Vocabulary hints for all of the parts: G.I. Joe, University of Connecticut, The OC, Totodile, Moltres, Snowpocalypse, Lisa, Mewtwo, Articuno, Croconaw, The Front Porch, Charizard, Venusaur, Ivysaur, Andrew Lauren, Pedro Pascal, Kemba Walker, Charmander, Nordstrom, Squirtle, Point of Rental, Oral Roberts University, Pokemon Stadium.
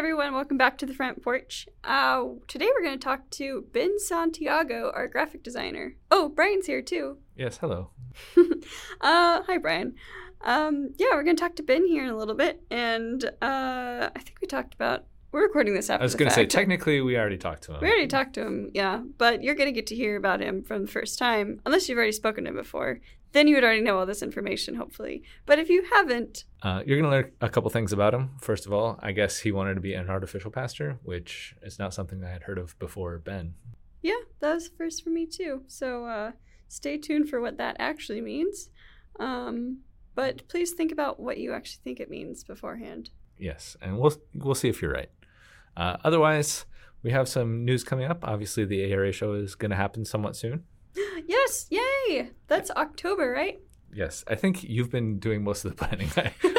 everyone, welcome back to the front porch. Today we're going to talk to Ben Santiago, our graphic designer. Oh, Brian's here too. Yes, hello. Hi, Brian. We're going to talk to Ben here in a little bit, and I think we talked about. We're recording this after. I was going to say, technically, we already talked to him. We already talked to him, yeah. But you're going to get to hear about him from the first time, unless you've already spoken to him before. Then you would already know all this information, hopefully. But if you haven't... you're going to learn a couple things about him. First of all, I guess he wanted to be an artificial pasture, which is not something I had heard of before Ben. Yeah, that was first for me, too. So stay tuned for what that actually means. But please think about what you actually think it means beforehand. Yes, and we'll see if you're right. Otherwise, we have some news coming up. Obviously, the ARA show is going to happen somewhat soon. Yes, yay! That's October, right? Yes, I think you've been doing most of the planning.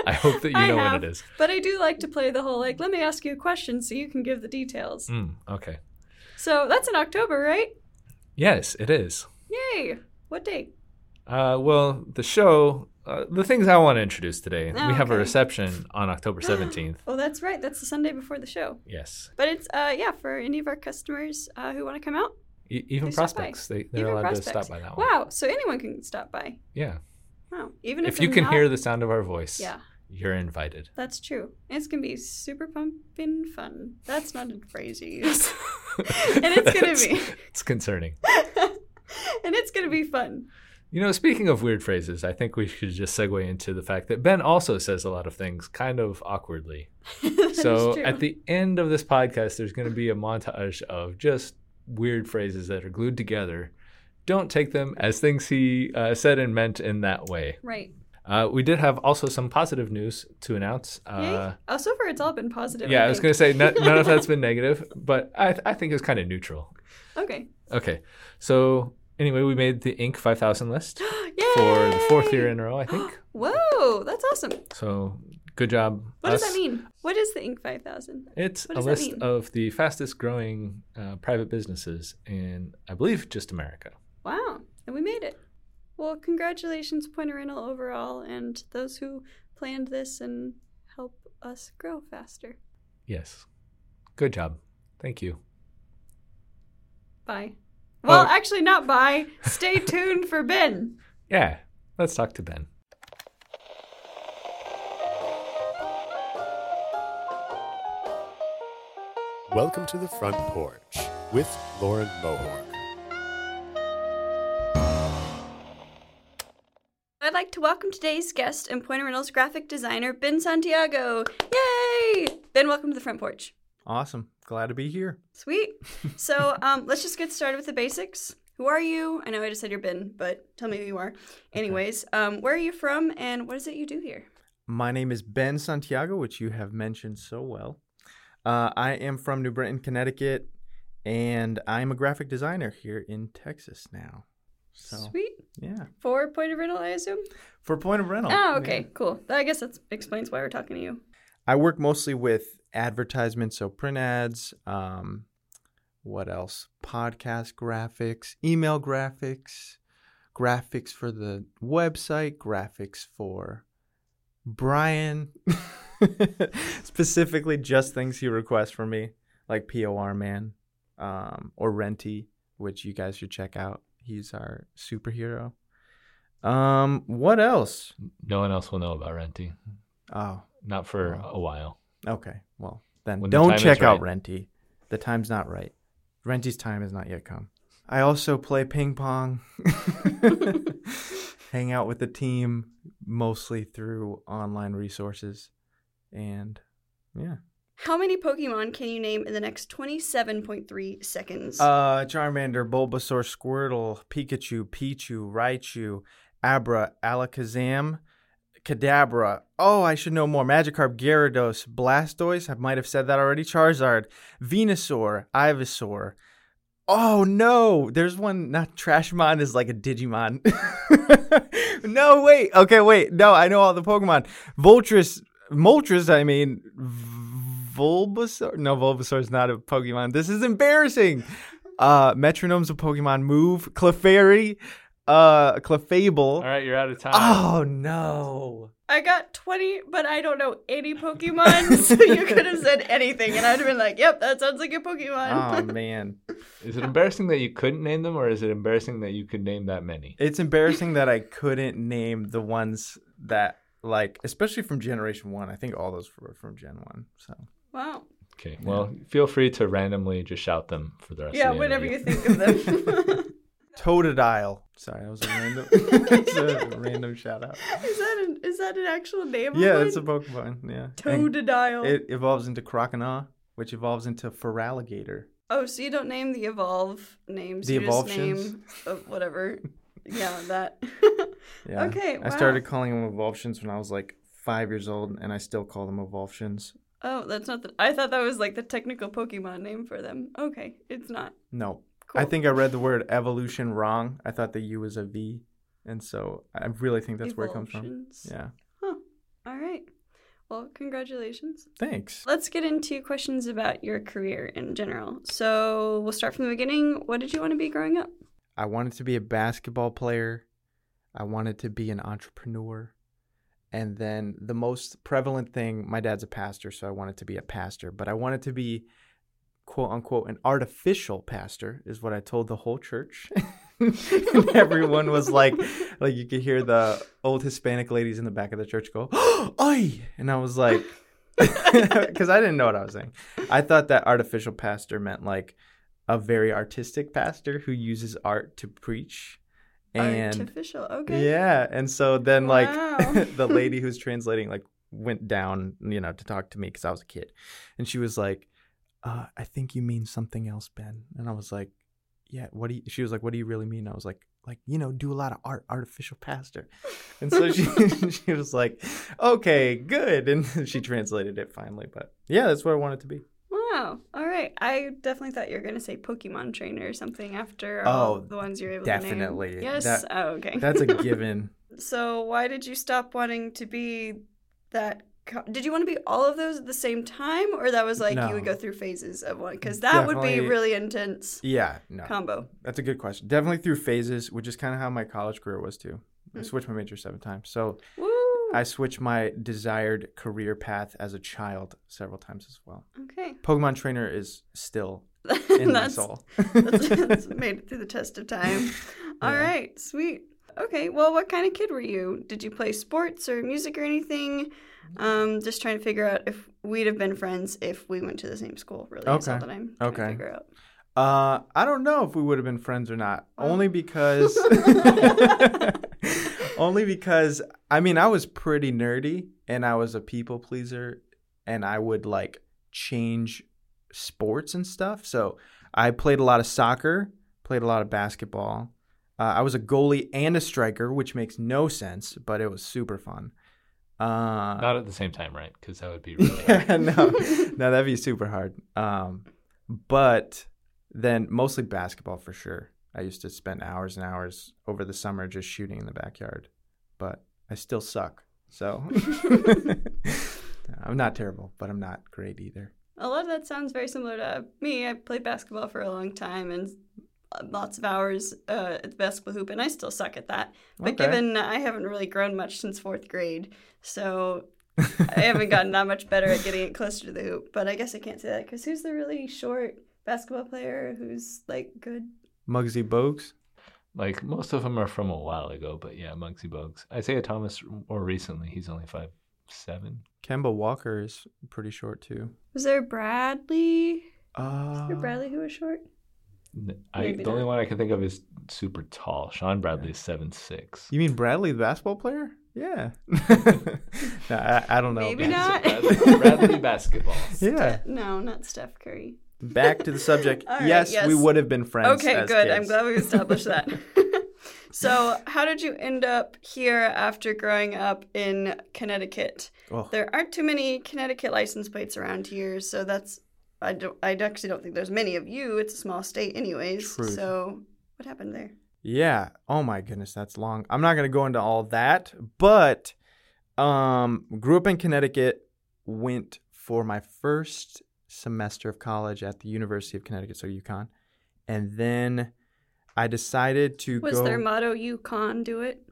I hope that you know when it is. But I do like to play the whole, let me ask you a question so you can give the details. Okay. So that's in October, right? Yes, it is. Yay! What day? Well, the show... the things I want to introduce today. We have a reception on October 17th. Oh, that's right. That's the Sunday before the show. Yes. But it's, for any of our customers who want to come out. Even prospects. They're allowed to stop by that one. Wow. So anyone can stop by. Yeah. Wow. Even if you can hear the sound of our voice, you're invited. That's true. It's going to be super pumping fun. That's not a phrase you use. And it's going to be. It's concerning. And it's going to be fun. You know, speaking of weird phrases, I think we should just segue into the fact that Ben also says a lot of things kind of awkwardly. So at the end of this podcast, there's going to be a montage of just weird phrases that are glued together. Don't take them as things he said and meant in that way. Right. We did have also some positive news to announce. So far, it's all been positive. Yeah, I was going to say none of that's been negative, but I think it's kind of neutral. Okay. So... Anyway, we made the Inc. 5000 list for the fourth year in a row, I think. Whoa, that's awesome. So good job. What does that mean? What is the Inc. 5000? It's a list of the fastest growing private businesses in, I believe, just America. Wow, and we made it. Well, congratulations, Point of Rental overall, and those who planned this and help us grow faster. Yes, good job. Thank you. Bye. Well, actually not by. Stay tuned for Ben. Yeah, let's talk to Ben. Welcome to the Front Porch with Lauren Mohorn. I'd like to welcome today's guest and Point of Rental's graphic designer, Ben Santiago. Yay! Ben, welcome to the Front Porch. Awesome. Glad to be here. Sweet. So let's just get started with the basics. Who are you? I know I just said you're Ben, but tell me who you are. Anyways, where are you from and what is it you do here? My name is Ben Santiago, which you have mentioned so well. I am from New Britain, Connecticut, and I'm a graphic designer here in Texas now. So, sweet. Yeah. For Point of Rental, I assume? For Point of Rental. Oh, okay. Yeah. Cool. I guess that explains why we're talking to you. I work mostly with advertisements, so print ads, what else? Podcast graphics, email graphics, graphics for the website, graphics for Brian, specifically just things he requests from me, like POR Man or Renty, which you guys should check out. He's our superhero. What else? No one else will know about Renty. Oh. Not for a while. Okay, well, then don't check out Renty. The time's not right. Renty's time has not yet come. I also play ping pong, hang out with the team, mostly through online resources, and yeah. How many Pokemon can you name in the next 27.3 seconds? Charmander, Bulbasaur, Squirtle, Pichu, Raichu, Abra, Alakazam, Kadabra. Oh, I should know more. Magikarp, Gyarados, Blastoise. I might have said that already. Charizard, Venusaur, Ivysaur. Oh, no. There's one. Not Trashmon is like a Digimon. No, wait. Okay, wait. No, I know all the Pokemon. Moltres. Bulbasaur. No, Bulbasaur is not a Pokemon. This is embarrassing. Metronome's a Pokemon move. Clefairy. Clefable. All right, you're out of time. Oh, no. I got 20, but I don't know any Pokemon, so you could have said anything, and I'd have been like, yep, that sounds like a Pokemon. Oh, man. Is it embarrassing that you couldn't name them, or is it embarrassing that you could name that many? It's embarrassing that I couldn't name the ones that, like, especially from Generation 1. I think all those were from Gen 1, so. Wow. Okay, well, feel free to randomly just shout them for the rest of the whenever interview. You think of them. Totodile. Sorry, that was a random, random shout out. Is that an actual name? Yeah, it's a Pokemon. Yeah. Totodile. It evolves into Croconaw, which evolves into Feraligatr. Oh, so you don't name the evolve names. The evolvtions. Whatever. Yeah, that. Yeah. Okay. Wow. I started calling them evolvtions when I was like 5 years old, and I still call them evolvtions. Oh, that's not the. I thought that was like the technical Pokemon name for them. Okay, it's not. No. Cool. I think I read the word evolution wrong. I thought the U was a V, and so I really think that's where it comes from. Yeah. Huh. All right. Well, congratulations. Thanks. Let's get into questions about your career in general. So we'll start from the beginning. What did you want to be growing up? I wanted to be a basketball player. I wanted to be an entrepreneur. And then the most prevalent thing, my dad's a pastor, so I wanted to be a pastor. But I wanted to be, quote unquote, an artificial pastor is what I told the whole church. And everyone was like you could hear the old Hispanic ladies in the back of the church go, "Oh, ay!" And I was like, because I didn't know what I was saying. I thought that artificial pastor meant like a very artistic pastor who uses art to preach. And artificial, okay. Yeah. And so then like the lady who's translating like went down, you know, to talk to me because I was a kid. And she was like, I think you mean something else, Ben. And I was like, yeah, she was like, what do you really mean? I was like, you know, do a lot of art, artificial pastor. And so she was like, okay, good. And she translated it finally. But yeah, that's what I wanted to be. Wow. All right. I definitely thought you were going to say Pokemon trainer or something after all the ones you're able to name. Definitely. Yes. Okay. That's a given. So why did you stop wanting to be that? Did you want to be all of those at the same time, or that was like you would go through phases of one? Because that would be really intense. Yeah, no combo. That's a good question. Definitely through phases, which is kind of how my college career was too. I switched my major 7 times, so I switched my desired career path as a child several times as well. Okay, Pokemon trainer is still in my soul. That's made it through the test of time. All right, sweet. Okay, well, what kind of kid were you? Did you play sports or music or anything? Just trying to figure out if we'd have been friends if we went to the same school, really. Okay. That's all that I'm trying to figure out. I don't know if we would have been friends or not. Oh. Only because, I mean, I was pretty nerdy, and I was a people pleaser, and I would, like, change sports and stuff. So I played a lot of soccer, played a lot of basketball. I was a goalie and a striker, which makes no sense, but it was super fun. Not at the same time, right? Because that would be really hard. No, that'd be super hard. But then mostly basketball for sure. I used to spend hours and hours over the summer just shooting in the backyard. But I still suck. So I'm not terrible, but I'm not great either. A lot of that sounds very similar to me. I played basketball for a long time and lots of hours at the basketball hoop, and I still suck at that. But given I haven't really grown much since 4th grade, so I haven't gotten that much better at getting it closer to the hoop. But I guess I can't say that because who's the really short basketball player who's like good? Muggsy Bogues. Like most of them are from a while ago, but yeah, Muggsy Bogues. Isaiah Thomas more recently. He's only 5'7". Kemba Walker is pretty short too. Was there Bradley? Was there Bradley who was short? The only one I can think of is super tall. Sean Bradley is 7'6". You mean Bradley, the basketball player? Yeah. I don't know. Maybe not. Bradley basketball. Yeah. No, not Steph Curry. Back to the subject. Right, yes, we would have been friends. Okay, good. Kids. I'm glad we established that. So how did you end up here after growing up in Connecticut? Oh. There aren't too many Connecticut license plates around here, so that's I actually don't think there's many of you. It's a small state anyways. True. So what happened there? Yeah. Oh, my goodness. That's long. I'm not going to go into all that. But grew up in Connecticut, went for my first semester of college at the University of Connecticut, so UConn. And then I decided to go. Was their motto, UConn, do it?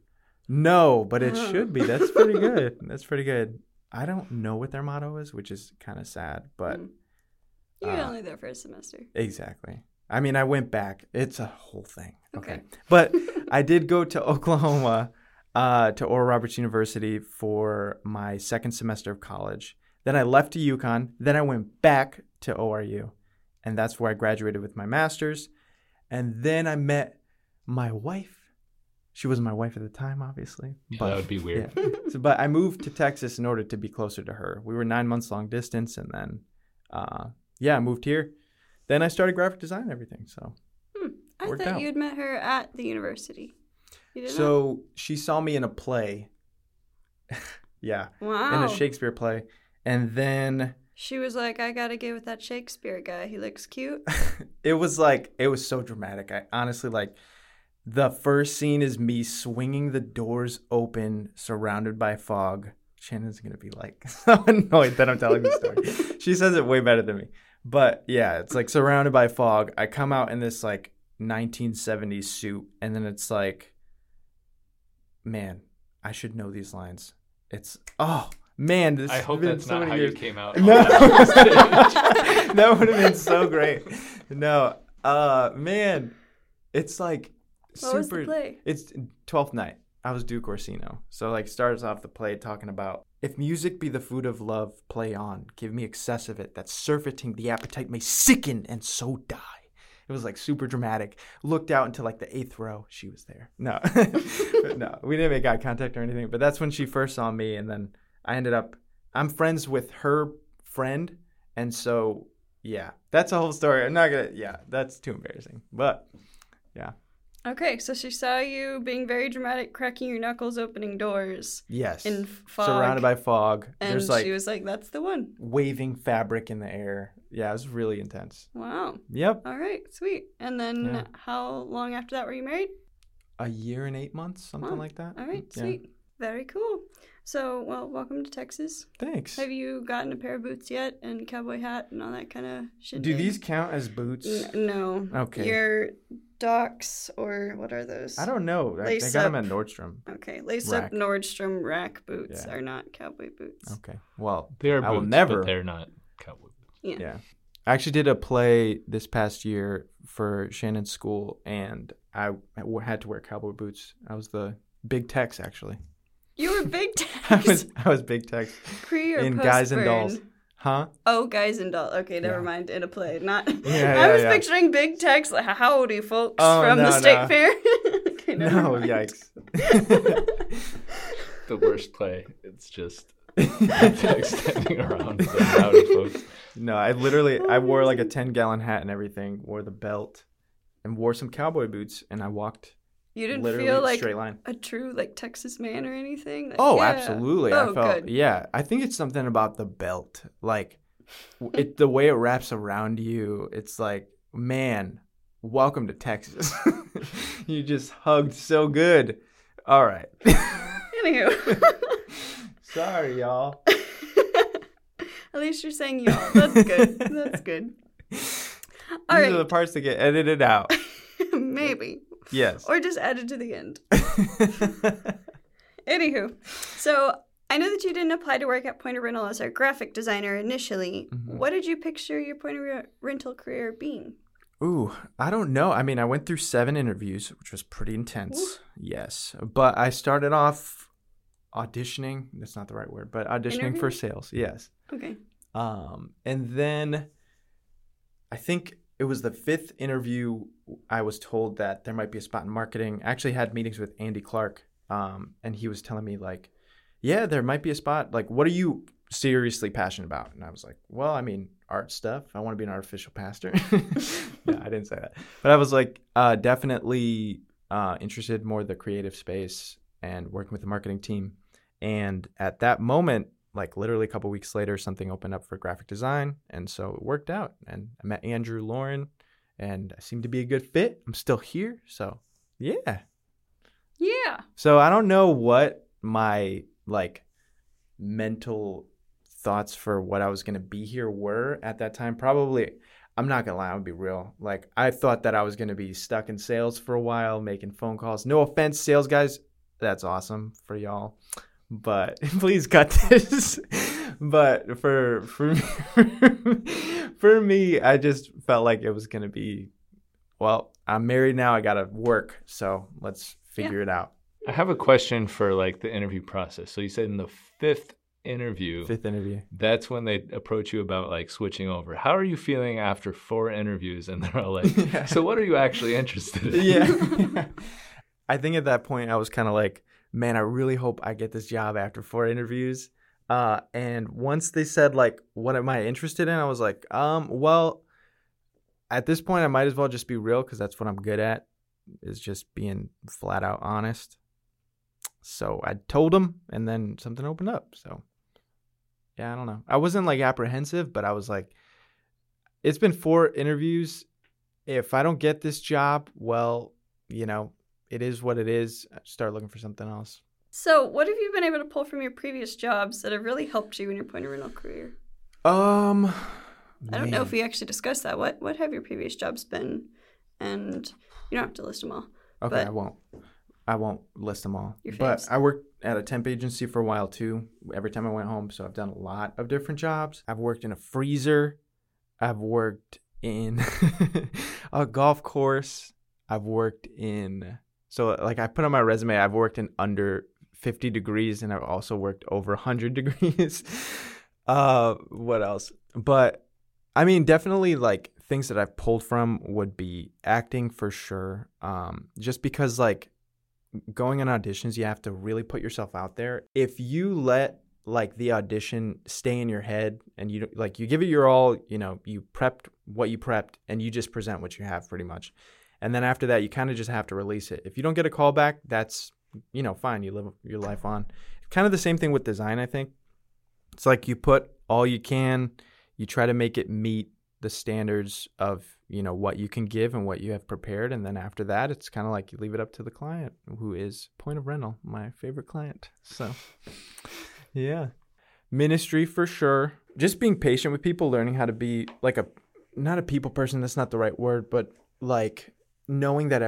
No, but it should be. That's pretty good. That's pretty good. I don't know what their motto is, which is kind of sad, but... You're only there for a semester. Exactly. I mean, I went back. It's a whole thing. Okay. But I did go to Oklahoma, to Oral Roberts University for my second semester of college. Then I left to UConn. Then I went back to ORU. And that's where I graduated with my master's. And then I met my wife. She wasn't my wife at the time, obviously. But, yeah, that would be weird. Yeah. So, but I moved to Texas in order to be closer to her. We were 9 months long distance. And then, I moved here. Then I started graphic design and everything. So I thought you'd met her at the university. You didn't? So she saw me in a play. Yeah. Wow. In a Shakespeare play. And then... She was like, I got to get with that Shakespeare guy. He looks cute. It was so dramatic. I honestly, the first scene is me swinging the doors open, surrounded by fog. Shannon's going to be so annoyed that I'm telling this story. She says it way better than me. But yeah, it's surrounded by fog. I come out in this 1970s suit, and then it's man, I should know these lines. I hope that's not how you came out. No. That would have been so great. No. Man. It's super. What was the play? It's 12th Night. I was Duke Orsino. So starts off the play talking about, if music be the food of love, play on. Give me excess of it, that surfeiting the appetite may sicken and so die. It was super dramatic. Looked out into the eighth row. She was there. No. No. We didn't make eye contact or anything. But that's when she first saw me, and then... I ended up, I'm friends with her friend, and so, yeah, that's a whole story. I'm not going to, yeah, that's too embarrassing, but, yeah. Okay, so she saw you being very dramatic, cracking your knuckles, opening doors. Yes. In fog. Surrounded by fog. And there's she was like, that's the one. Waving fabric in the air. Yeah, it was really intense. Wow. Yep. All right, sweet. And then how long after that were you married? A year and 8 months, something like that. All right, sweet. Yeah. Very cool. So, welcome to Texas. Thanks. Have you gotten a pair of boots yet and cowboy hat and all that kind of shit? Do these count as boots? No. Okay. Your docks or what are those? I don't know. I got them at Nordstrom. Okay. Lace-up Nordstrom rack boots are not cowboy boots. Okay. Well, they are boots, but they're not cowboy boots. Yeah. I actually did a play this past year for Shannon's school, and I had to wear cowboy boots. I was the Big Tex, actually. You were Big Tex. I was Big Tex. Pre or in post Guys and Dolls. Huh? Oh, Guys and Dolls. Okay, never mind. In a play. Not. I was picturing Big Tex. Like, howdy, folks, the state fair. Okay, never mind. Yikes. The worst play. It's just Big Tex standing around. Like, howdy, folks. No, I literally, I wore a 10-gallon hat and everything, wore the belt, and wore some cowboy boots, and I walked. You didn't feel a true Texas man or anything? Absolutely. Oh, I felt good. Yeah. I think it's something about the belt. The way it wraps around you, it's man, welcome to Texas. You just hugged so good. All right. Anywho. Sorry, y'all. At least you're saying y'all. That's good. That's good. All right. These are the parts that get edited out. Maybe. Yes. Or just add it to the end. Anywho, so I know that you didn't apply to work at Point of Rental as a graphic designer initially. Mm-hmm. What did you picture your Point of Rental career being? Ooh, I don't know. I mean, I went through 7 interviews, which was pretty intense. Ooh. Yes. But I started off auditioning. That's not the right word, but auditioning for sales. Yes. Okay. And then I think it was the 5th interview I was told that there might be a spot in marketing. I actually had meetings with Andy Clark, and he was telling me, there might be a spot. What are you seriously passionate about? And I was like, well, I mean, art stuff. I want to be an artificial pastor. No, I didn't say that. But I was definitely interested more in the creative space and working with the marketing team. And at that moment, literally a couple weeks later, something opened up for graphic design. And so it worked out. And I met Andrew Lauren. And I seem to be a good fit. I'm still here. So, yeah. Yeah. So, I don't know what my, mental thoughts for what I was going to be here were at that time. Probably, I'm not going to lie. I'm going to be real. I thought that I was going to be stuck in sales for a while, making phone calls. No offense, sales guys. that's awesome for y'all. But please cut this. But for me, I just felt like it was going to be, well, I'm married now. I got to work. So let's figure it out. I have a question for like the interview process. So you said in the fifth interview, that's when they approach you about like switching over. How are you feeling after 4 interviews? And they're all like, so what are you actually interested in? Yeah. I think at that point I was kind of like, man, I really hope I get this job after 4 interviews. And once they said, like, what am I interested in? I was like, well, at this point, I might as well just be real because that's what I'm good at, is just being flat out honest. So I told them, and then something opened up. So, yeah, I don't know. I wasn't, like, apprehensive, but I was like, it's been 4 interviews. If I don't get this job, well, you know, it is what it is. I start looking for something else. So what have you been able to pull from your previous jobs that have really helped you in your Point of Rental career? I don't know if we actually discussed that. What have your previous jobs been? And you don't have to list them all. Okay, I won't list them all. But I worked at a temp agency for a while too, every time I went home. So I've done a lot of different jobs. I've worked in a freezer. I've worked in a golf course. I've worked in... So like I put on my resume, I've worked in under 50 degrees and I've also worked over 100 degrees. What else? But I mean, definitely like things that I've pulled from would be acting for sure. Just because like going on auditions, you have to really put yourself out there. If you let like the audition stay in your head and you like you give it your all, you know, you prepped what you prepped and you just present what you have pretty much. And then after that, you kind of just have to release it. If you don't get a call back, that's, you know, fine. You live your life on. Kind of the same thing with design, I think. It's like you put all you can. You try to make it meet the standards of, you know, what you can give and what you have prepared. And then after that, it's kind of like you leave it up to the client, who is Point of Rental, my favorite client. So, yeah. Ministry for sure. Just being patient with people, learning how to be like a, not a people person. That's not the right word, but like... knowing that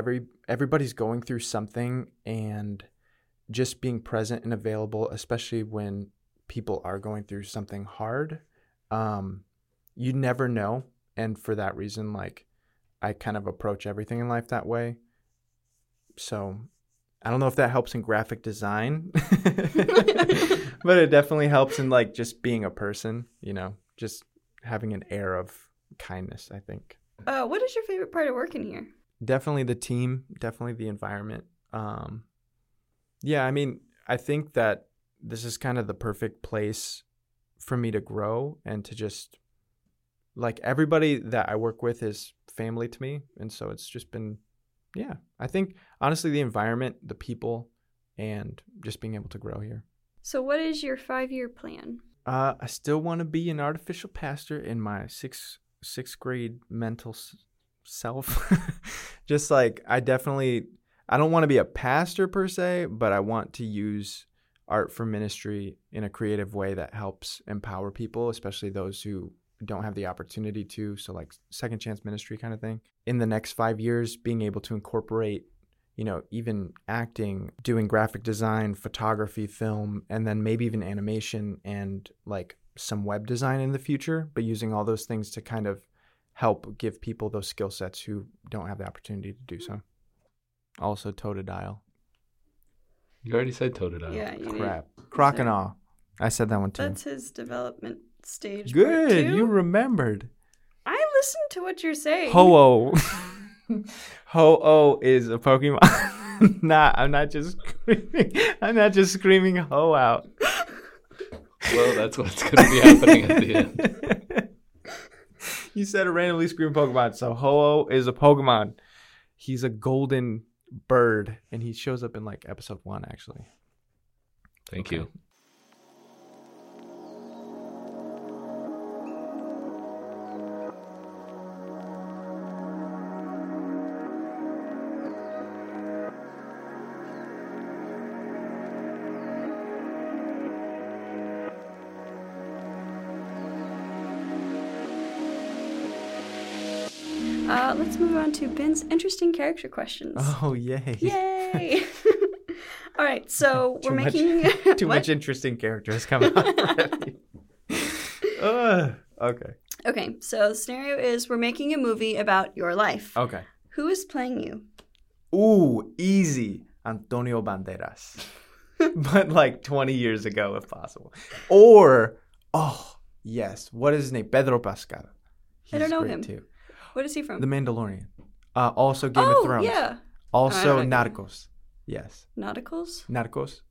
everybody's going through something and just being present and available, especially when people are going through something hard, you never know. And for that reason, like I kind of approach everything in life that way. So I don't know if that helps in graphic design, but it definitely helps in like just being a person, you know, just having an air of kindness, I think. What is your favorite part of working here? Definitely the team, definitely the environment. Yeah, I mean, I think that this is kind of the perfect place for me to grow and to just, like, everybody that I work with is family to me. And so it's just been, yeah, I think, honestly, the environment, the people, and just being able to grow here. So what is your 5-year plan? I still want to be an artificial pastor in my sixth grade mental self. Just like I don't want to be a pastor per se, but I want to use art for ministry in a creative way that helps empower people, especially those who don't have the opportunity to. So like second chance ministry kind of thing. In the next 5 years, being able to incorporate, you know, even acting, doing graphic design, photography, film, and then maybe even animation and like some web design in the future, but using all those things to kind of help give people those skill sets who don't have the opportunity to do so. Also, Totodile. You already said Totodile. Yeah, crap. Croconaw. I said that one too. That's his development stage. Good, you remembered. I listened to what you're saying. Ho-Oh. Ho-Oh is a Pokemon. I'm not just screaming ho out. Well, that's what's going to be happening at the end. You said a randomly screaming Pokemon. So Ho-Oh is a Pokemon. He's a golden bird, and he shows up in like episode 1, actually. Thank you. Let's move on to Ben's interesting character questions. Oh, yay. Yay! All right, so we're making... too much interesting characters coming up already. Okay. Okay, so the scenario is we're making a movie about your life. Okay. Who is playing you? Ooh, easy. Antonio Banderas. But like 20 years ago, if possible. Or, oh, yes. What is his name? Pedro Pascal. He's I don't know him. Too. What is he from? The Mandalorian. Also Game of Thrones. Yeah. Also Narcos. Yes. Narcos. Narcos.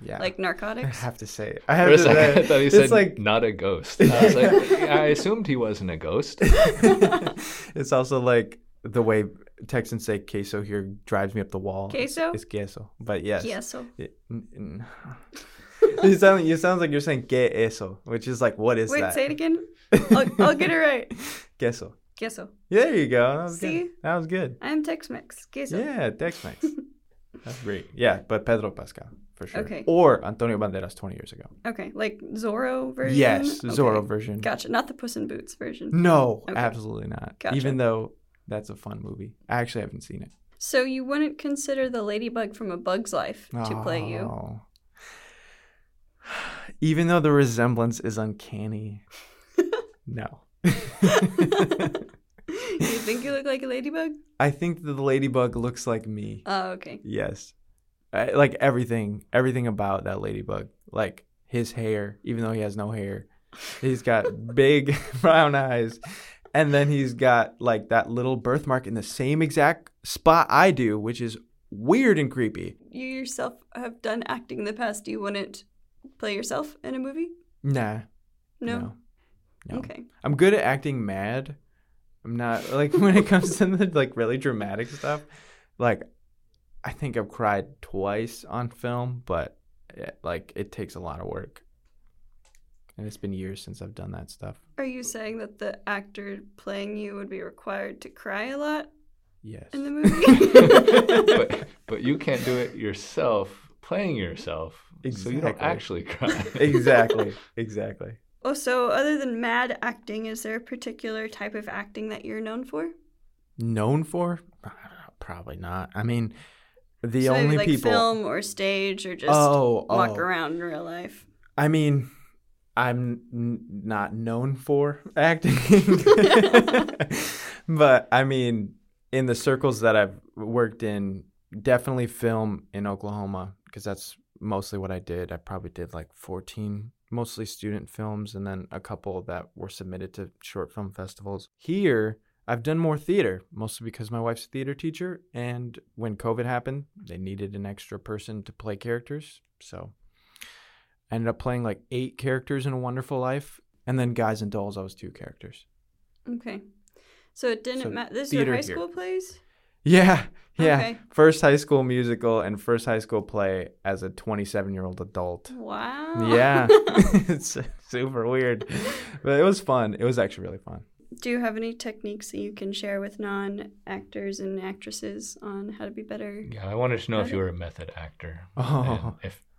Yeah. Like narcotics? I have to say it. I have to say it. I thought he said like... not a ghost. I was like, I assumed he wasn't a ghost. It's also like the way Texans say queso here drives me up the wall. Queso? It's queso. But yes. Queso. It sounds like you're saying queso, which is like, what is that? Wait, say it again. I'll get it right. Queso. Queso. There you go. That was good. That was good. I'm Tex-Mex. Queso. Yeah, Tex-Mex. That's great. Yeah, but Pedro Pascal, for sure. Okay. Or Antonio Banderas 20 years ago. Okay, like Zorro version? Yes, okay. Zorro version. Gotcha. Not the Puss in Boots version. No, okay. Absolutely not. Gotcha. Even though that's a fun movie. I actually haven't seen it. So you wouldn't consider the ladybug from A Bug's Life to play you? Even though the resemblance is uncanny. No. Do you think you look like a ladybug? I think that the ladybug looks like me. Oh, okay. Yes. Like everything about that ladybug. Like his hair, even though he has no hair. He's got big brown eyes. And then he's got like that little birthmark in the same exact spot I do, which is weird and creepy. You yourself have done acting in the past. Do you want to play yourself in a movie? Nah. No. Okay. I'm good at acting mad. I'm not, like, when it comes to the, like, really dramatic stuff, like, I think I've cried twice on film, but, like, it takes a lot of work. And it's been years since I've done that stuff. Are you saying that the actor playing you would be required to cry a lot? Yes. In the movie? but you can't do it yourself playing yourself, exactly. So you don't actually cry. Exactly. Oh, so other than mad acting, is there a particular type of acting that you're known for? Known for? Probably not. I mean, only like people... like film or stage or just walk around in real life? I mean, I'm not known for acting. But, I mean, in the circles that I've worked in, definitely film in Oklahoma because that's mostly what I did. I probably did like 14 mostly student films, and then a couple that were submitted to short film festivals. Here, I've done more theater, mostly because my wife's a theater teacher, and when COVID happened, they needed an extra person to play characters, so I ended up playing like 8 characters in A Wonderful Life, and then Guys and Dolls, I was 2 characters. Okay. So it didn't matter. This is your high school plays? Yeah. Okay. First high school musical and first high school play as a 27-year-old adult. Wow. Yeah. It's super weird. But it was fun. It was actually really fun. Do you have any techniques that you can share with non-actors and actresses on how to be better? Yeah, I wanted to know if you were a method actor. Oh.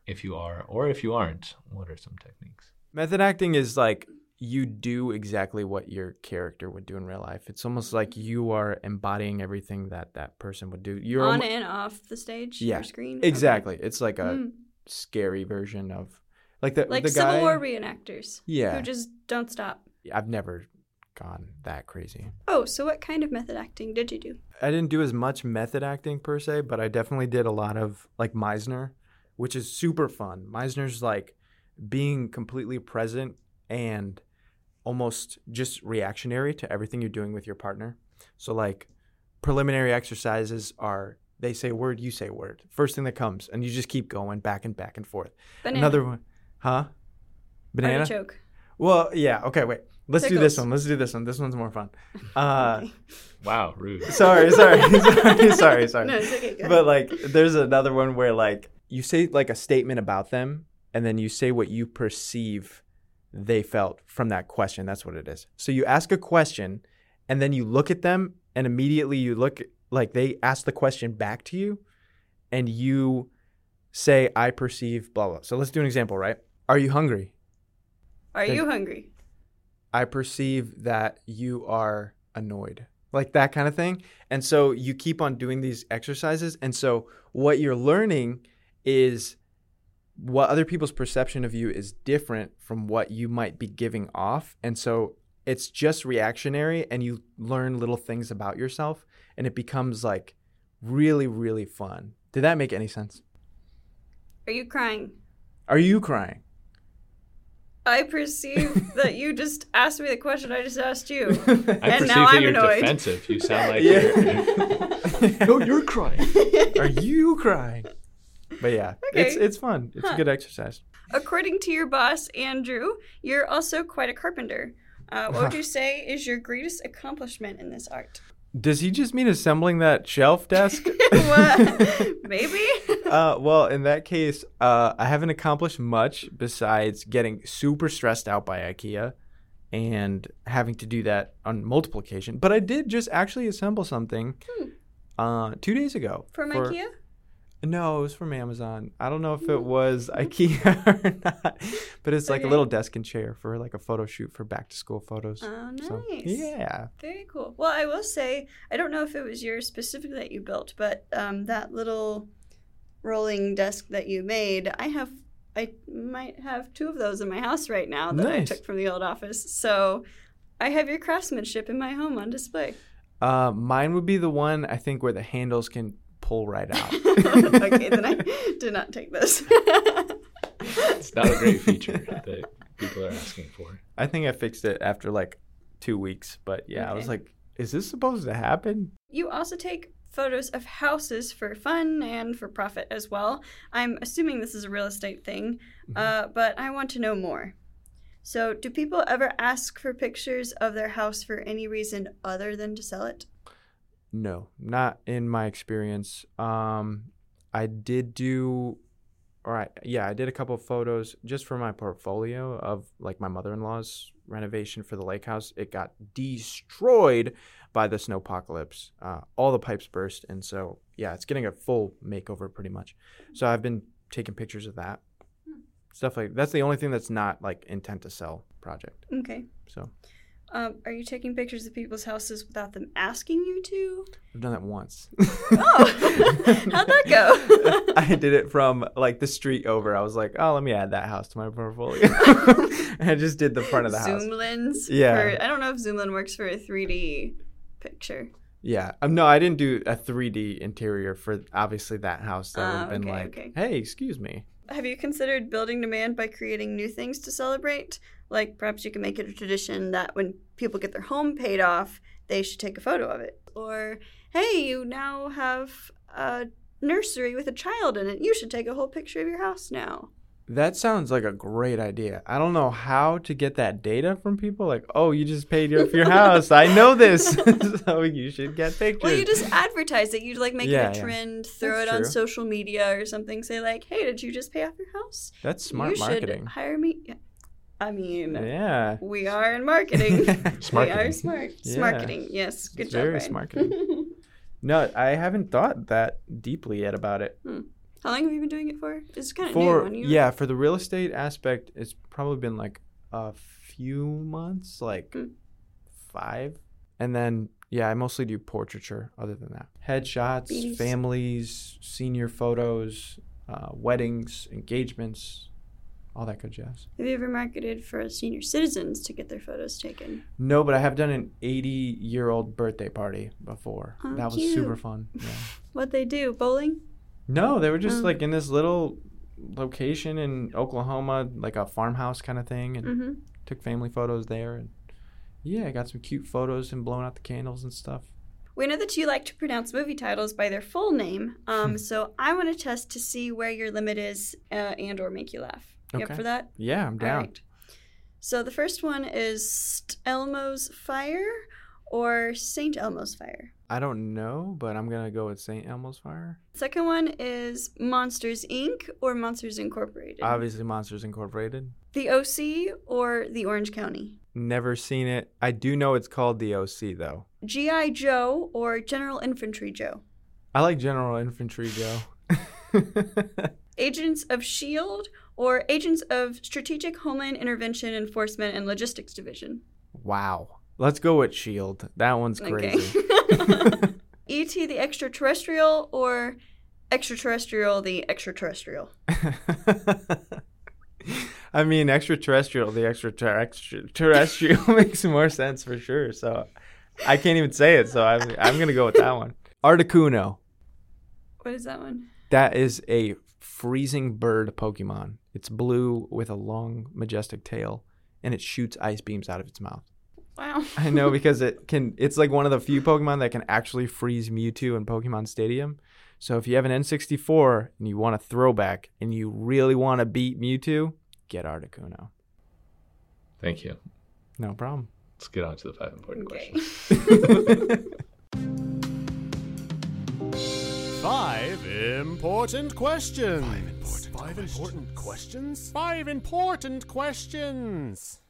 If you are or if you aren't, what are some techniques? Method acting is like you do exactly what your character would do in real life. It's almost like you are embodying everything that person would do. You're on and off the stage, yeah, your screen. Exactly. Okay. It's like a scary version of like the like the Civil War reenactors. Yeah. Who just don't stop. I've never gone that crazy. Oh, so what kind of method acting did you do? I didn't do as much method acting per se, but I definitely did a lot of like Meisner, which is super fun. Meisner's like being completely present and almost just reactionary to everything you're doing with your partner. So like preliminary exercises are they say word, you say word. First thing that comes and you just keep going back and forth. Banana. Another one. Huh? Banana? Artichoke. Well, yeah. Okay, wait. Let's Pickles. Do this one. Let's do this one. This one's more fun. Okay. Wow, rude. Sorry. No, it's okay. But like there's another one where like you say like a statement about them and then you say what you perceive they felt from that question. That's what it is. So you ask a question and then you look at them and immediately you look like they ask the question back to you and you say, I perceive blah, blah. So let's do an example, right? Are you hungry? Are you hungry? I perceive that you are annoyed. like that kind of thing. And so you keep on doing these exercises. And so what you're learning is what other people's perception of you is different from what you might be giving off. And so it's just reactionary, and you learn little things about yourself, and it becomes like really, really fun. Did that make any sense? Are you crying? Are you crying? I perceive that you just asked me the question I just asked you. I'm annoyed. Defensive. You sound like No, you're crying. Are you crying? But yeah, okay. It's fun. It's a good exercise. According to your boss, Andrew, you're also quite a carpenter. What would you say is your greatest accomplishment in this art? Does he just mean assembling that shelf desk? Maybe. Well, in that case, I haven't accomplished much besides getting super stressed out by IKEA and having to do that on multiple occasions. But I did just actually assemble something 2 days ago. From IKEA? No, it was from Amazon. I don't know if it was IKEA or not, but it's like a little desk and chair for like a photo shoot for back to school photos. Oh, nice. So, yeah. Very cool. Well, I will say, I don't know if it was yours specifically that you built, but that little rolling desk that you made, I might have two of those in my house right now that I took from the old office. So I have your craftsmanship in my home on display. Mine would be the one, I think, where the handles can pull right out. Okay, then I did not take this. It's not a great feature that people are asking for. I think I fixed it after like 2 weeks, but I was like, is this supposed to happen? You also take photos of houses for fun and for profit as well. I'm assuming this is a real estate thing, but I want to know more. So do people ever ask for pictures of their house for any reason other than to sell it? No, not in my experience. I did a couple of photos just for my portfolio of like my mother-in-law's renovation for the lake house. It got destroyed by the snowpocalypse. All the pipes burst, and so it's getting a full makeover pretty much. So I've been taking pictures of that stuff. Like that's the only thing that's not like intent to sell project. Okay. So. Are you taking pictures of people's houses without them asking you to? I've done that once. How'd that go? I did it from like the street over. I was like, let me add that house to my portfolio. And I just did the front of the house. Zoom lens? Yeah. I don't know if zoom lens works for a 3D picture. Yeah. No, I didn't do a 3D interior for obviously that house. That would have been hey, excuse me. Have you considered building demand by creating new things to celebrate? Like perhaps you can make it a tradition that when people get their home paid off, they should take a photo of it. Or, hey, you now have a nursery with a child in it. You should take a whole picture of your house now. That sounds like a great idea. I don't know how to get that data from people. Like, you just paid for your house. I know this. So you should get pictures. Well, you just advertise it. You like make it a trend, throw That's it on true. Social media or something. Say like, hey, did you just pay off your house? That's smart marketing. You should hire me. Yeah. I mean, we are in marketing. We are smart. Yeah. Marketing, yes. Good job, Brian. Very marketing. No, I haven't thought that deeply yet about it. How long have you been doing it for? It's kind of new. For the real estate aspect, it's probably been like a few months, like 5. And then, I mostly do portraiture other than that. Headshots, families, senior photos, weddings, engagements. All that good jazz. Have you ever marketed for senior citizens to get their photos taken? No, but I have done an 80-year-old birthday party before. Oh, that was super fun. Yeah. What'd they do? Bowling? No, they were just like in this little location in Oklahoma, like a farmhouse kind of thing, and took family photos there. And I got some cute photos and blowing out the candles and stuff. We know that you like to pronounce movie titles by their full name, so I want to test to see where your limit is and or make you laugh. You up for that? Yeah, I'm down. Right. So the first one is St. Elmo's Fire or St. Elmo's Fire? I don't know, but I'm going to go with St. Elmo's Fire. Second one is Monsters, Inc. or Monsters Incorporated? Obviously Monsters Incorporated. The OC or the Orange County? Never seen it. I do know it's called the OC, though. G.I. Joe or General Infantry Joe? I like General Infantry Joe. Agents of S.H.I.E.L.D. or Agents of Strategic Homeland Intervention Enforcement and Logistics Division? Wow. Let's go with Shield. That one's crazy. Okay. E.T. the extraterrestrial or extraterrestrial the extraterrestrial? I mean, extraterrestrial the extraterrestrial makes more sense for sure. So I can't even say it. So I'm going to go with that one. Articuno. What is that one? That is a freezing bird Pokemon. It's blue with a long, majestic tail, and it shoots ice beams out of its mouth. Wow. I know, because it's like one of the few Pokemon that can actually freeze Mewtwo in Pokemon Stadium. So if you have an N64 and you want a throwback and you really want to beat Mewtwo, get Articuno. Thank you. No problem. Let's get on to the 5 important questions. 5 important questions. 5 important questions.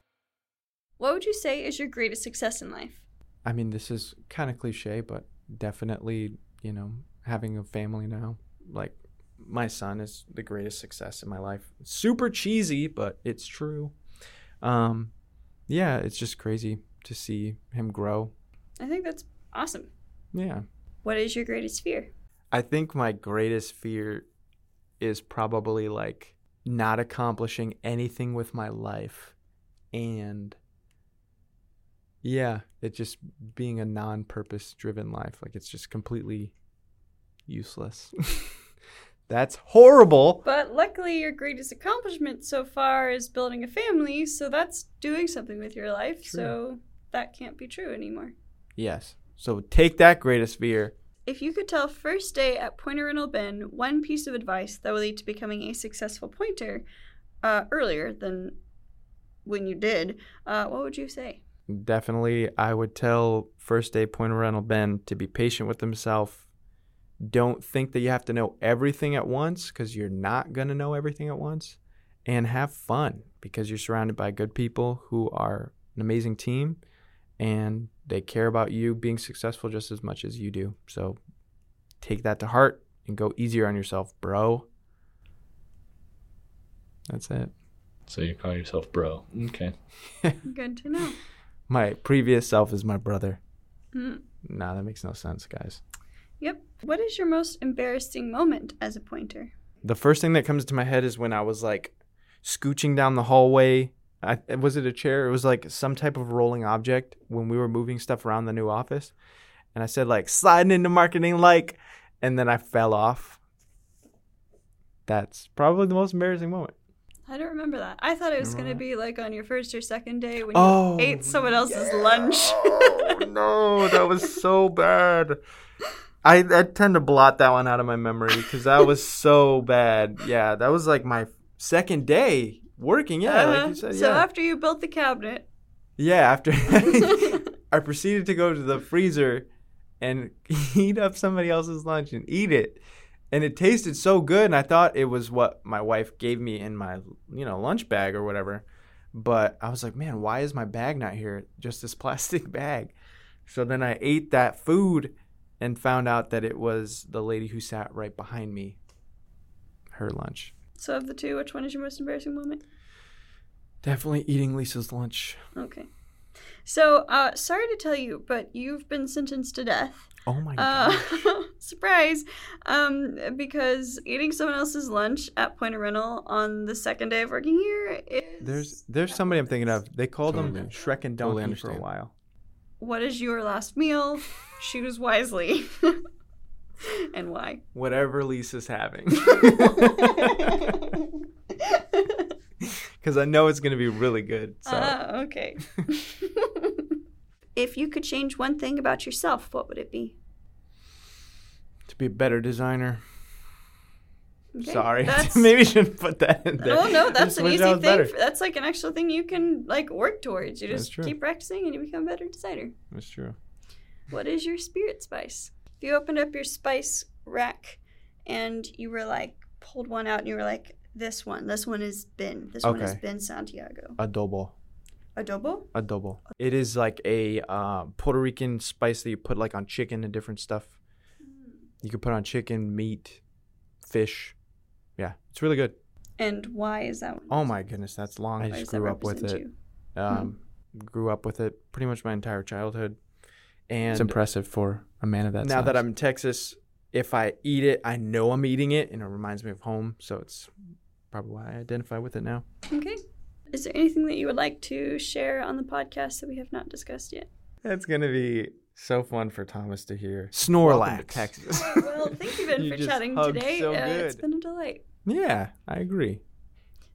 What would you say is your greatest success in life? I mean, this is kind of cliche, but definitely, you know, having a family now. Like, my son is the greatest success in my life. It's super cheesy, but it's true. Yeah, it's just crazy to see him grow. I think that's awesome. Yeah. What is your greatest fear? I think my greatest fear is probably, like, not accomplishing anything with my life and... yeah, it's just being a non-purpose driven life. Like, it's just completely useless. That's horrible. But luckily, your greatest accomplishment so far is building a family. So that's doing something with your life. True. So that can't be true anymore. Yes. So take that, greatest fear. If you could tell first day at Point of Rental Ben one piece of advice that would lead to becoming a successful pointer earlier than when you did, what would you say? Definitely, I would tell first day Point of Rental Ben to be patient with himself. Don't think that you have to know everything at once, because you're not going to know everything at once. And have fun, because you're surrounded by good people who are an amazing team, and they care about you being successful just as much as you do. So take that to heart and go easier on yourself, bro. That's it. So you call yourself bro. Okay. Good to know. My previous self is my brother. Mm. Nah, that makes no sense, guys. Yep. What is your most embarrassing moment as a pointer? The first thing that comes to my head is when I was, like, scooching down the hallway. Was it a chair? It was, like, some type of rolling object when we were moving stuff around the new office. And I said, like, sliding into marketing, like, and then I fell off. That's probably the most embarrassing moment. I don't remember that. I thought it was going to be like on your first or second day when you ate someone else's lunch. Oh, no. That was so bad. I tend to blot that one out of my memory because that was so bad. Yeah, that was like my second day working. Yeah, like you said. So after you built the cabinet. Yeah, after I proceeded to go to the freezer and heat up somebody else's lunch and eat it. And it tasted so good, and I thought it was what my wife gave me in my, you know, lunch bag or whatever. But I was like, man, why is my bag not here? Just this plastic bag. So then I ate that food and found out that it was the lady who sat right behind me, her lunch. So of the two, which one is your most embarrassing moment? Definitely eating Lisa's lunch. Okay. So sorry to tell you, but you've been sentenced to death. Oh, my God. Surprise. Because eating someone else's lunch at Point of Rental on the second day of working here is... There's somebody I'm thinking of. They called them Shrek and Donkey for a while. What is your last meal? Choose wisely. And why? Whatever Lisa's having. Because I know it's going to be really good. So. Okay. If you could change one thing about yourself, what would it be? To be a better designer. Okay, sorry. Maybe you shouldn't put that in there. Oh, no, that's an easy thing. That's like an actual thing you can, like, work towards. You just keep practicing and you become a better designer. That's true. What is your spirit spice? If you opened up your spice rack and you were like, pulled one out and you were like, this one is Ben. This one is Ben Santiago. Adobo. It is like a Puerto Rican spice that you put like on chicken and different stuff. You can put on chicken, meat, fish. Yeah, it's really good. And why is that one? Oh my goodness, that's long. I just grew up with it. grew up with it pretty much my entire childhood. And it's impressive for a man of that size. Now that I'm in Texas, if I eat it, I know I'm eating it, and it reminds me of home. So it's probably why I identify with it now. Okay. Is there anything that you would like to share on the podcast that we have not discussed yet? That's going to be so fun for Thomas to hear. Snorlax. To Texas. Well, thank you, Ben, you for chatting today. So it's been a delight. Yeah, I agree.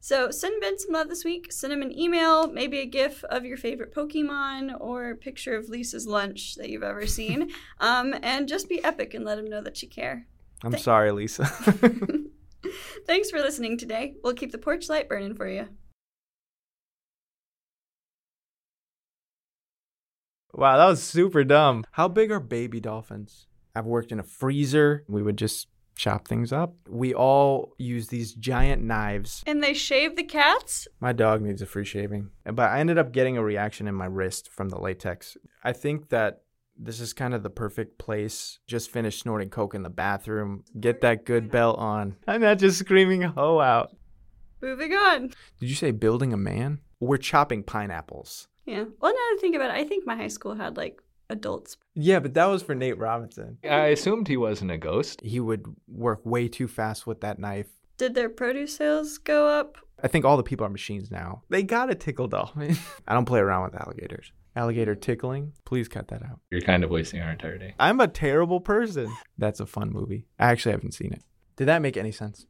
So send Ben some love this week. Send him an email, maybe a GIF of your favorite Pokemon or a picture of Lisa's lunch that you've ever seen. And just be epic and let him know that you care. I'm sorry, Lisa. Thanks for listening today. We'll keep the porch light burning for you. Wow, that was super dumb. How big are baby dolphins? I've worked in a freezer. We would just chop things up. We all use these giant knives. And they shave the cats? My dog needs a free shaving. But I ended up getting a reaction in my wrist from the latex. I think that this is kind of the perfect place. Just finished snorting coke in the bathroom. Get that good belt on. I'm not just screaming ho out. Moving on. Did you say building a man? We're chopping pineapples. Yeah. Well, now that I think about it, I think my high school had like adults. Yeah, but that was for Nate Robinson. I assumed he wasn't a ghost. He would work way too fast with that knife. Did their produce sales go up? I think all the people are machines now. They got a tickle dolphin. I don't play around with alligators. Alligator tickling? Please cut that out. You're kind of wasting our entire day. I'm a terrible person. That's a fun movie. I actually haven't seen it. Did that make any sense?